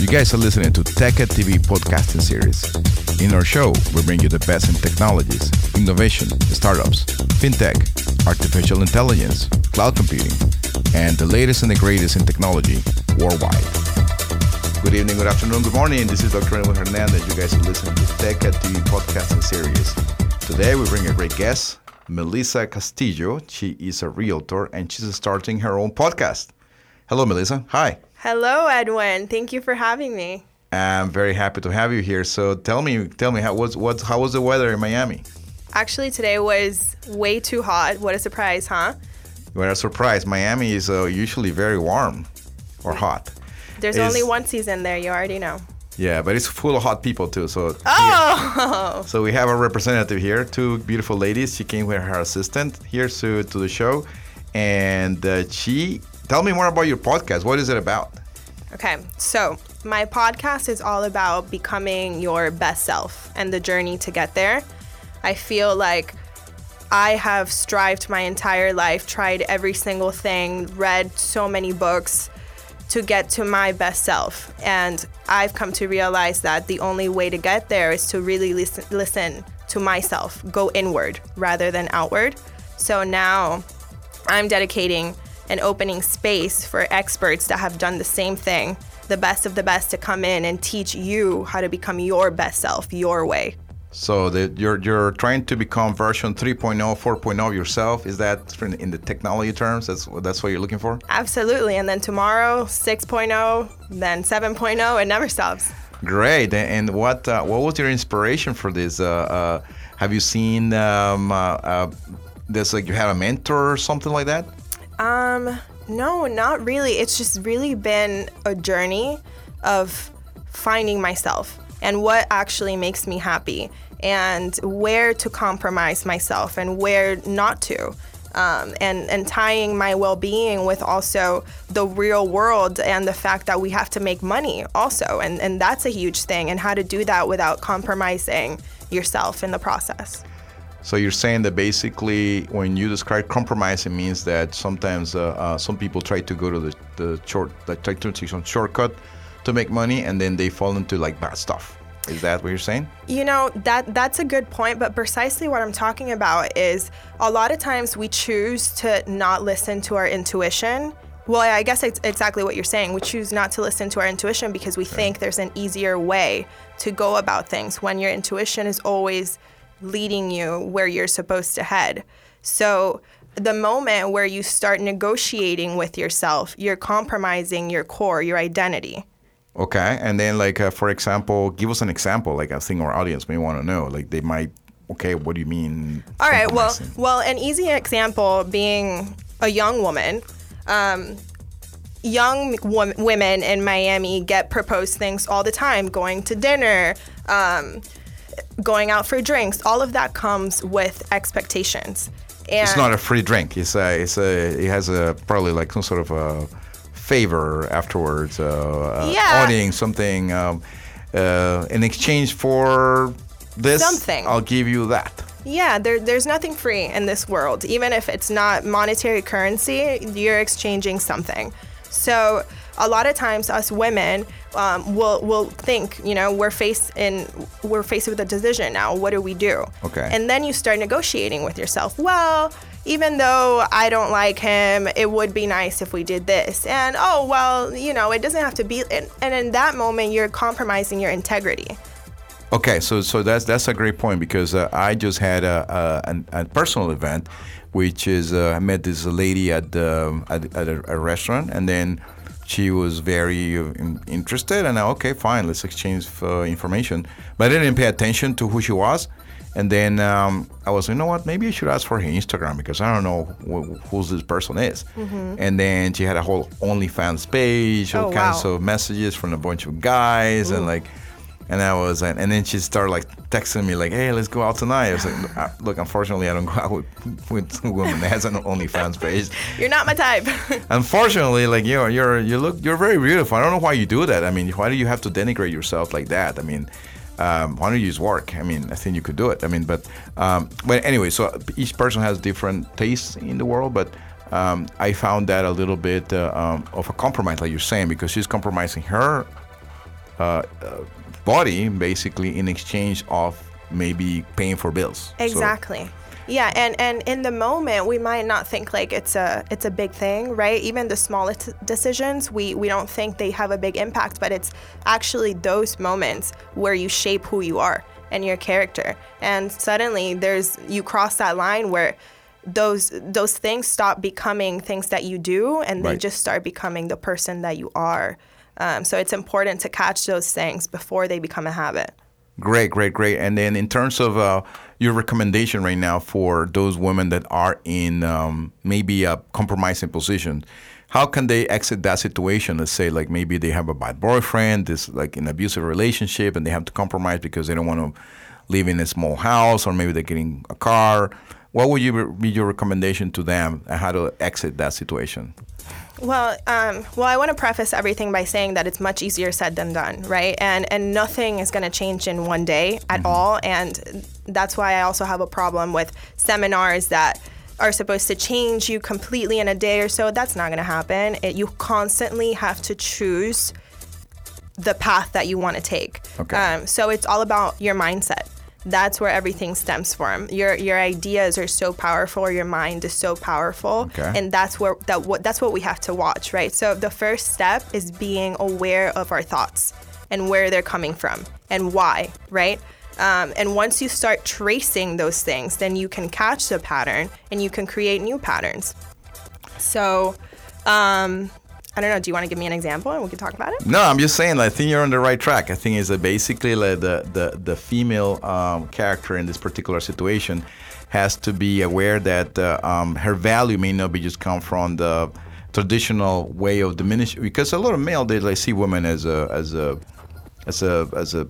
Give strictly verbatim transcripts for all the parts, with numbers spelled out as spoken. You guys are listening to TechEdTV podcasting series. In our show, we bring you the best in technologies, innovation, startups, fintech, artificial intelligence, cloud computing, and the latest and the greatest in technology worldwide. Good evening, good afternoon, good morning. This is Doctor Emilio Hernandez. You guys are listening to TechEdTV podcasting series. Today, we bring a great guest, Melissa Castillo. She is a realtor and she's starting her own podcast. Hello, Melissa. Hi. Hello, Edwin. Thank you for having me. I'm very happy to have you here. So tell me, tell me, how was what? How was the weather in Miami? Actually, today was way too hot. What a surprise, huh? What a surprise! Miami is uh, usually very warm or hot. There's it's, only one season there. You already know. Yeah, but it's full of hot people too. So oh, yeah. So we have a representative here, two beautiful ladies. She came with her assistant here to to the show, and uh, she. Tell me more about your podcast. What is it about? Okay, so my podcast is all about becoming your best self and the journey to get there. I feel like I have strived my entire life, tried every single thing, read so many books to get to my best self. And I've come to realize that the only way to get there is to really listen, listen to myself, go inward rather than outward. So now I'm dedicating and opening space for experts that have done the same thing, the best of the best to come in and teach you how to become your best self, your way. So the, you're you're trying to become version three point oh, four point oh of yourself. Is that in the technology terms? That's, that's what you're looking for? Absolutely. And then tomorrow, six point oh, then seven point oh, it never stops. Great. And what uh, what was your inspiration for this? Uh, uh, have you seen um, uh, uh, this, like you had a mentor or something like that? Um, no, not really. It's just really been a journey of finding myself and what actually makes me happy and where to compromise myself and where not to. Um, and, and tying my well-being with also the real world and the fact that we have to make money also. And, and that's a huge thing, and how to do that without compromising yourself in the process. So you're saying that basically when you describe compromise, it means that sometimes uh, uh, some people try to go to the, the short, like try to take some shortcut to make money, and then they fall into like bad stuff. Is that what you're saying? You know, that that's a good point, but precisely what I'm talking about is a lot of times we choose to not listen to our intuition. Well, I guess it's exactly what you're saying. We choose not to listen to our intuition because we think there's an easier way to go about things when your intuition is always leading you where you're supposed to head. So the moment where you start negotiating with yourself, you're compromising your core, your identity. Okay. And then like, uh, for example, give us an example, like I think our audience may want to know, like they might, okay, what do you mean? All right. Well, well, an easy example being a young woman, um, young w- women in Miami get proposed things all the time, going to dinner, um, going out for drinks, all of that comes with expectations. And it's not a free drink. It's a, it's a, it has a probably like some sort of a favor afterwards, uh, yeah. uh, auditing something um, uh, in exchange for this. Something. I'll give you that. Yeah, there, there's nothing free in this world. Even if it's not monetary currency, you're exchanging something. So a lot of times us women um, will will think, you know, we're faced in we're faced with a decision now. What do we do? Okay. And then you start negotiating with yourself. Well, even though I don't like him, it would be nice if we did this. And oh, well, you know, it doesn't have to be. And, and in that moment, you're compromising your integrity. Okay, so so that's that's a great point, because uh, I just had a a, a personal event, which is uh, I met this lady at the at, at a, a restaurant, and then she was very interested, and I, okay, fine, let's exchange uh, information. But I didn't pay attention to who she was, and then um, I was, you know what, maybe I should ask for her Instagram, because I don't know wh- who this person is. Mm-hmm. And then she had a whole OnlyFans page, all oh, kinds wow. of messages from a bunch of guys, Ooh. and like, and I was, and, and then she started like texting me like, hey, let's go out tonight. I was like, look, unfortunately, I don't go out with, with women that has an OnlyFans page. You're not my type. Unfortunately, like you know, you're, you look, you're very beautiful. I don't know why you do that. I mean, why do you have to denigrate yourself like that? I mean, um, why don't you just work? I mean, I think you could do it. I mean, but, um, but anyway, so each person has different tastes in the world, but um, I found that a little bit uh, um, of a compromise, like you're saying, because she's compromising her uh, uh, body basically in exchange of maybe paying for bills. Exactly. So, yeah, and, and in the moment, we might not think like it's a it's a big thing, right? Even the smallest decisions, we, we don't think they have a big impact, but it's actually those moments where you shape who you are and your character. And suddenly there's you cross that line where those those things stop becoming things that you do, and they right. just start becoming the person that you are. Um, so it's important to catch those things before they become a habit. Great, great, great. And then in terms of uh, your recommendation right now for those women that are in um, maybe a compromising position, how can they exit that situation? Let's say like maybe they have a bad boyfriend, this like an abusive relationship, and they have to compromise because they don't want to live in a small house, or maybe they're getting a car. What would you be your recommendation to them and how to exit that situation? Well, um, well, I want to preface everything by saying that it's much easier said than done, right? And and nothing is going to change in one day at mm-hmm. all. And that's why I also have a problem with seminars that are supposed to change you completely in a day or so. That's not going to happen. It, you constantly have to choose the path that you want to take. Okay. Um, so it's all about your mindset. That's where everything stems from. Your your ideas are so powerful. Your mind is so powerful, okay. and that's where that what that's what we have to watch, right? So the first step is being aware of our thoughts and where they're coming from and why, right? Um, and once you start tracing those things, then you can catch the pattern and you can create new patterns. So. Um, I don't know. Do you want to give me an example and we can talk about it? No, I'm just saying, like, I think you're on the right track. I think it's basically like the, the, the female um, character in this particular situation has to be aware that uh, um, her value may not be just come from the traditional way of diminishing. Because a lot of male, they like see women as a as a as a as a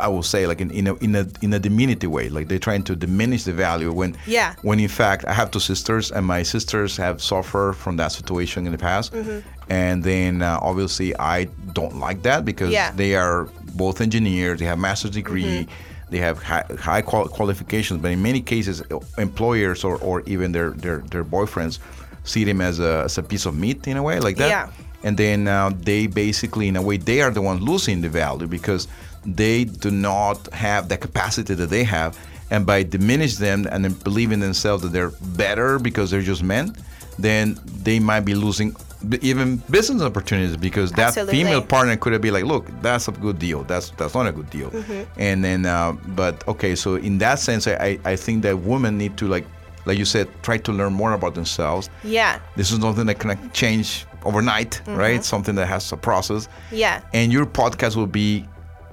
I will say like in, in a in a in a diminutive way, like they're trying to diminish the value when yeah. when in fact I have two sisters and my sisters have suffered from that situation in the past, mm-hmm. and then uh, obviously I don't like that because yeah. they are both engineers, they have master's degree, mm-hmm. they have high, high qual- qualifications, but in many cases employers or, or even their, their their boyfriends see them as a as a piece of meat in a way like that. Yeah. And then uh, they basically, in a way, they are the ones losing the value because they do not have the capacity that they have. And by diminishing them and then believing themselves that they're better because they're just men, then they might be losing even business opportunities because that Absolutely. Female partner could have been like, look, that's a good deal. That's that's not a good deal. Mm-hmm. And then, uh, but okay, so in that sense, I, I think that women need to, like, like you said, try to learn more about themselves. Yeah. This is something that can change overnight, mm-hmm. right? Something that has a process. Yeah. And your podcast will be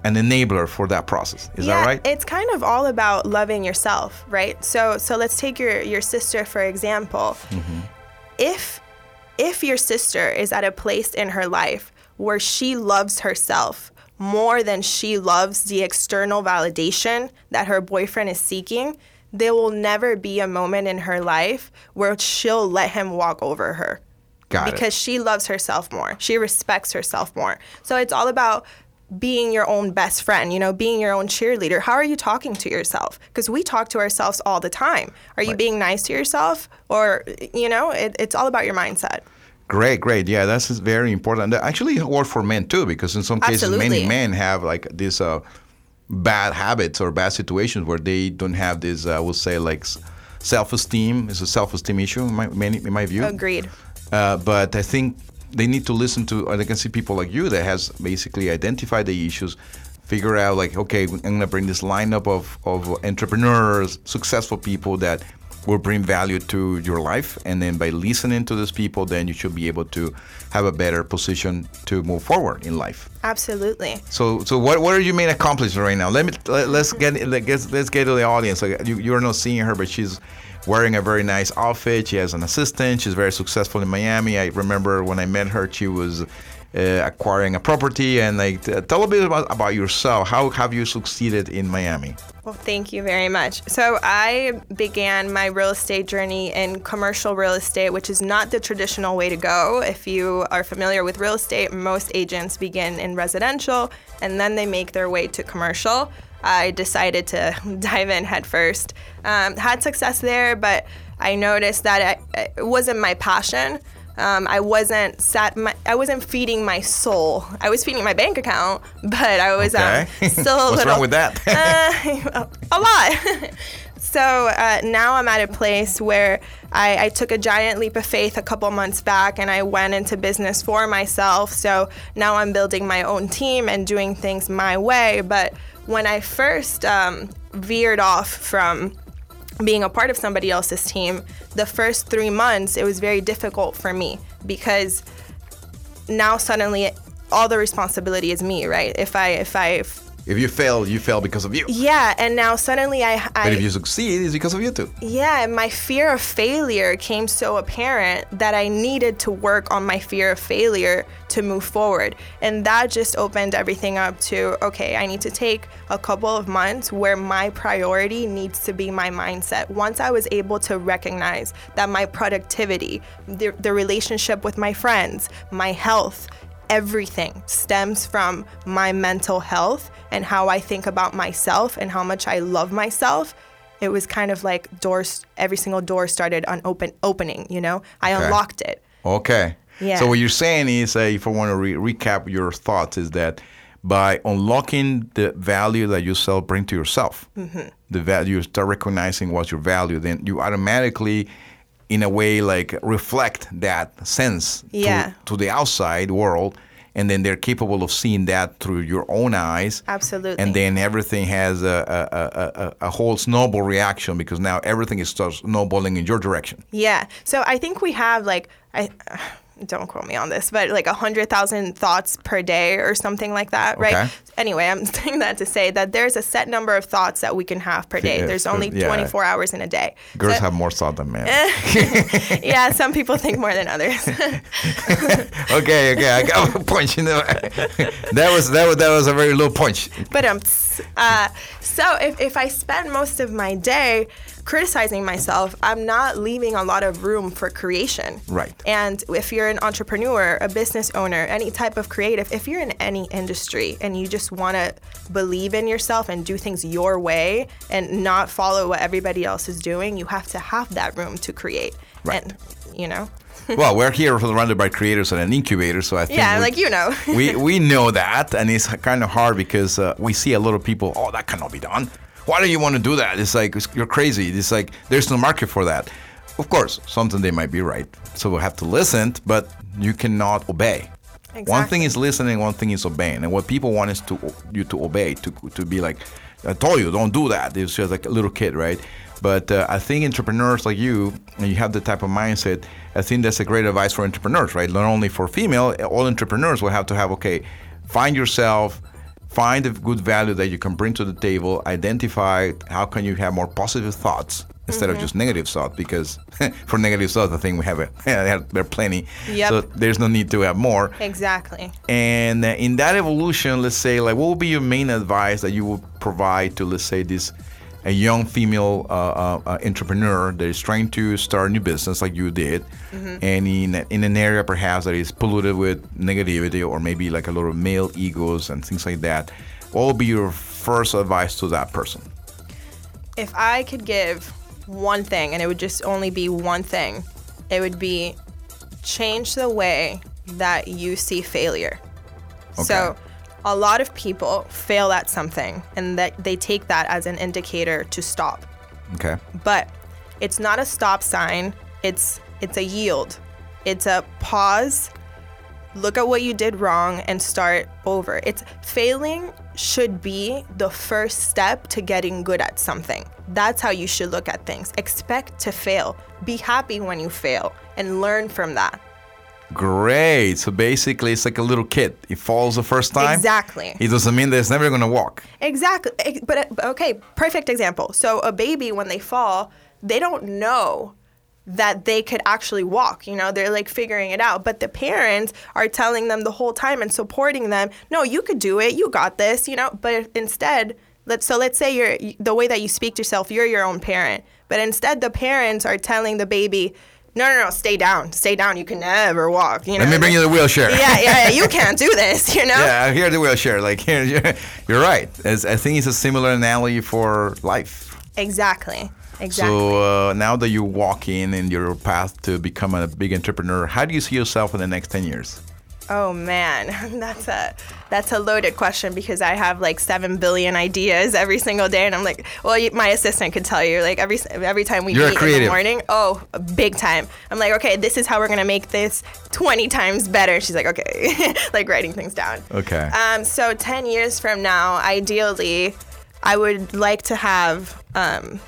an enabler for that process. Is yeah, that right? It's kind of all about loving yourself, right? So so let's take your, your sister, for example. Mm-hmm. If if your sister is at a place in her life where she loves herself more than she loves the external validation that her boyfriend is seeking, there will never be a moment in her life where she'll let him walk over her. Got because it. She loves herself more. She respects herself more. So it's all about being your own best friend, you know, being your own cheerleader. How are you talking to yourself? Because we talk to ourselves all the time. Are right. you being nice to yourself? Or, you know, it, it's all about your mindset. Great, great. Yeah, that's very important. Actually, it works for men, too, because in some cases, Absolutely. Many men have like these uh, bad habits or bad situations where they don't have this, I will say, like self-esteem. It's a self-esteem issue, in my, in my view. Agreed. Uh, but I think they need to listen to, and I can see people like you that has basically identified the issues, figure out like, okay, I'm going to bring this lineup of, of entrepreneurs, successful people that will bring value to your life. And then by listening to these people, then you should be able to have a better position to move forward in life. Absolutely. So so what what are your main accomplishments right now? Let me, let, let's get, let's, let's get to the audience. Like you, you're not seeing her, but she's wearing a very nice outfit. She has an assistant. She's very successful in Miami. I remember when I met her, she was uh, acquiring a property. And like, uh, tell a bit about, about yourself. How have you succeeded in Miami? Well, thank you very much. So I began my real estate journey in commercial real estate, which is not the traditional way to go. If you are familiar with real estate, most agents begin in residential and then they make their way to commercial. I decided to dive in headfirst. Um, had success there, but I noticed that I, it wasn't my passion. Um, I wasn't sat. My, I wasn't feeding my soul. I was feeding my bank account, but I was okay. um, still a What's little, wrong with that? uh, a lot. So uh, now I'm at a place where I, I took a giant leap of faith a couple months back, and I went into business for myself. So now I'm building my own team and doing things my way. But when I first um, veered off from being a part of somebody else's team, the first three months, it was very difficult for me because now suddenly all the responsibility is me, right? If I, if I, if, if you fail, you fail because of you. Yeah, and now suddenly I, I. But if you succeed, it's because of you too. Yeah, and my fear of failure came so apparent that I needed to work on my fear of failure to move forward, and that just opened everything up to okay, I need to take a couple of months where my priority needs to be my mindset. Once I was able to recognize that my productivity, the, the relationship with my friends, my health, everything stems from my mental health and how I think about myself and how much I love myself. It was kind of like doors, every single door started on open opening, you know? I okay. unlocked it. Okay. Yeah. So what you're saying is, uh, if I want to re- recap your thoughts, is that by unlocking the value that you self bring to yourself, mm-hmm. the value, you start recognizing what's your value, then you automatically in a way, like reflect that sense yeah. to, to the outside world, and then they're capable of seeing that through your own eyes. Absolutely. And then everything has a a, a, a whole snowball reaction because now everything is starts snowballing in your direction. Yeah. So I think we have like I. Uh, don't quote me on this, but like one hundred thousand thoughts per day or something like that, right? Okay. Anyway, I'm saying that to say that there's a set number of thoughts that we can have per day. There's only yeah. twenty-four hours in a day. Girls so, have more thoughts than men. Yeah, some people think more than others. okay, okay, I got a punch. You know, that was that was that was a very low punch. But um, uh, so if if I spend most of my day criticizing myself, I'm not leaving a lot of room for creation. Right. And if you're an entrepreneur, a business owner, any type of creative, if you're in any industry and you just want to believe in yourself and do things your way and not follow what everybody else is doing, you have to have that room to create. Right. And, you know. Well, we're here surrounded by creators and an incubator, so I think yeah, we, like you know, we we know that, and it's kind of hard because uh, we see a lot of people. Oh, that cannot be done. Why do you want to do that? It's like, it's, you're crazy. It's like, there's no market for that. Of course, something they might be right. So we'll have to listen, but you cannot obey. Exactly. One thing is listening, one thing is obeying. And what people want is to you to obey, to to be like, I told you, don't do that. It's just like a little kid, right? But uh, I think entrepreneurs like you, and you have the type of mindset, I think that's a great advice for entrepreneurs, right? Not only for female, all entrepreneurs will have to have, okay, find yourself, find the good value that you can bring to the table, identify how can you have more positive thoughts instead mm-hmm. of just negative thoughts, because for negative thoughts, I think we have a, there are plenty. Yep. So there's no need to have more. Exactly. And in that evolution, let's say, like, what would be your main advice that you would provide to, let's say, this a young female uh, uh, entrepreneur that is trying to start a new business like you did, mm-hmm. and in in an area perhaps that is polluted with negativity or maybe like a lot of male egos and things like that? What would be your first advice to that person? If I could give one thing, and it would just only be one thing, it would be change the way that you see failure. Okay. So, a lot of people fail at something and that they take that as an indicator to stop. Okay. But it's not a stop sign. It's it's a yield. It's a pause. Look at what you did wrong and start over. It's failing should be the first step to getting good at something. That's how you should look at things. Expect to fail. Be happy when you fail and learn from that. Great. So basically, it's like a little kid. He falls the first time. Exactly. It doesn't mean that it's never going to walk. Exactly. But okay, perfect example. So a baby, when they fall, they don't know that they could actually walk. You know, they're like figuring it out. But the parents are telling them the whole time and supporting them. No, you could do it. You got this, you know. But instead, let's, so let's say you're the way that you speak to yourself, you're your own parent. But instead, the parents are telling the baby, No, no, no, stay down. Stay down. You can never walk. You know? Let me bring you the wheelchair. Yeah, yeah, you can't do this, you know? Yeah, here's the wheelchair. Like, here, you're right. It's, I think it's a similar analogy for life. Exactly. Exactly. So uh, now that you're walking in your path to become a big entrepreneur, how do you see yourself in the next ten years? Oh man, that's a that's a loaded question, because I have like seven billion ideas every single day, and I'm like, well, my assistant could tell you, like every every time we You're meet in the morning, oh, big time. I'm like, okay, this is how we're gonna make this twenty times better. She's like, okay, like writing things down. Okay. Um. So ten years from now, ideally, I would like to have um,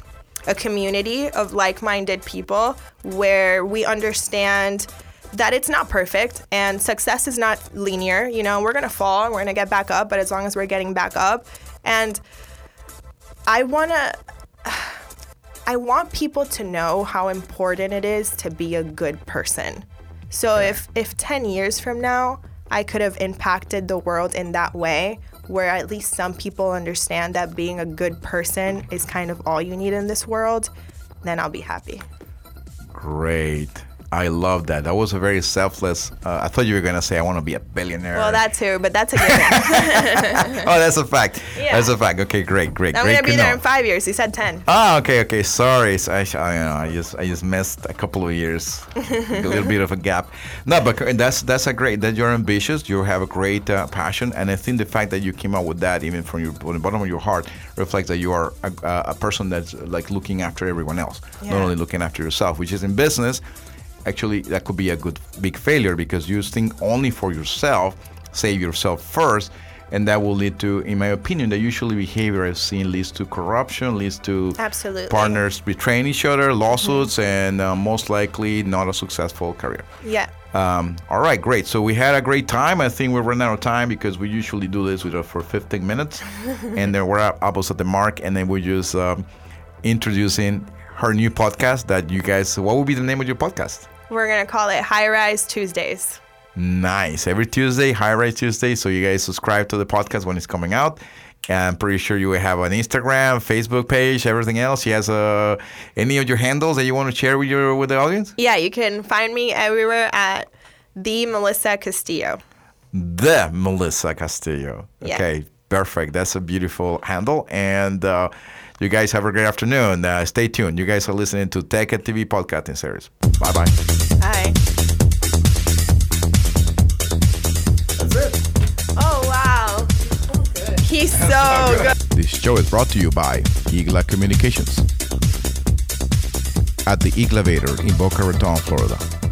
a community of like-minded people where we understand that it's not perfect and success is not linear. You know, we're gonna fall and we're gonna get back up, but as long as we're getting back up. And I wanna, I want people to know how important it is to be a good person. So yeah. if, if ten years from now, I could have impacted the world in that way, where at least some people understand that being a good person is kind of all you need in this world, then I'll be happy. Great. I love that. That was a very selfless. Uh, I thought you were going to say, I want to be a billionaire. Well, that too, but that's a good one. Oh, that's a fact. Yeah. That's a fact. Okay, great, great, I'm great. I'm going to be there know. in five years. You said ten. Oh, okay, okay. Sorry. So I, I, you know, I just I just missed a couple of years. A little bit of a gap. No, but that's that's a great, that you're ambitious. You have a great uh, passion. And I think the fact that you came out with that, even from, your, from the bottom of your heart, reflects that you are a, a person that's like looking after everyone else, yeah. not only looking after yourself, which is in business. Actually, that could be a good big failure, because you think only for yourself, save yourself first, and that will lead to, in my opinion, that usually behavior I've seen leads to corruption, leads to Absolutely. partners betraying each other, lawsuits, mm-hmm. and uh, most likely not a successful career. Yeah. Um, all right, great. So we had a great time. I think we're running out of time, because we usually do this with, uh, for fifteen minutes, and then we're almost at the mark, and then we're just um, introducing her new podcast that you guys, what would be the name of your podcast? We're going to call it High Rise Tuesdays. Nice. Every Tuesday, High Rise Tuesday. So you guys subscribe to the podcast when it's coming out. I'm pretty sure you will have an Instagram, Facebook page, everything else. She has uh, any of your handles that you want to share with your with the audience? Yeah, you can find me everywhere at The Melissa Castillo. The Melissa Castillo. Yeah. Okay, perfect. That's a beautiful handle. And uh, you guys have a great afternoon. Uh, stay tuned. You guys are listening to TechEdTV podcasting series. Bye-bye. Bye. That's it. Oh, wow. Okay. He's so good. This show is brought to you by Igla Communications at the Igla Vader in Boca Raton, Florida.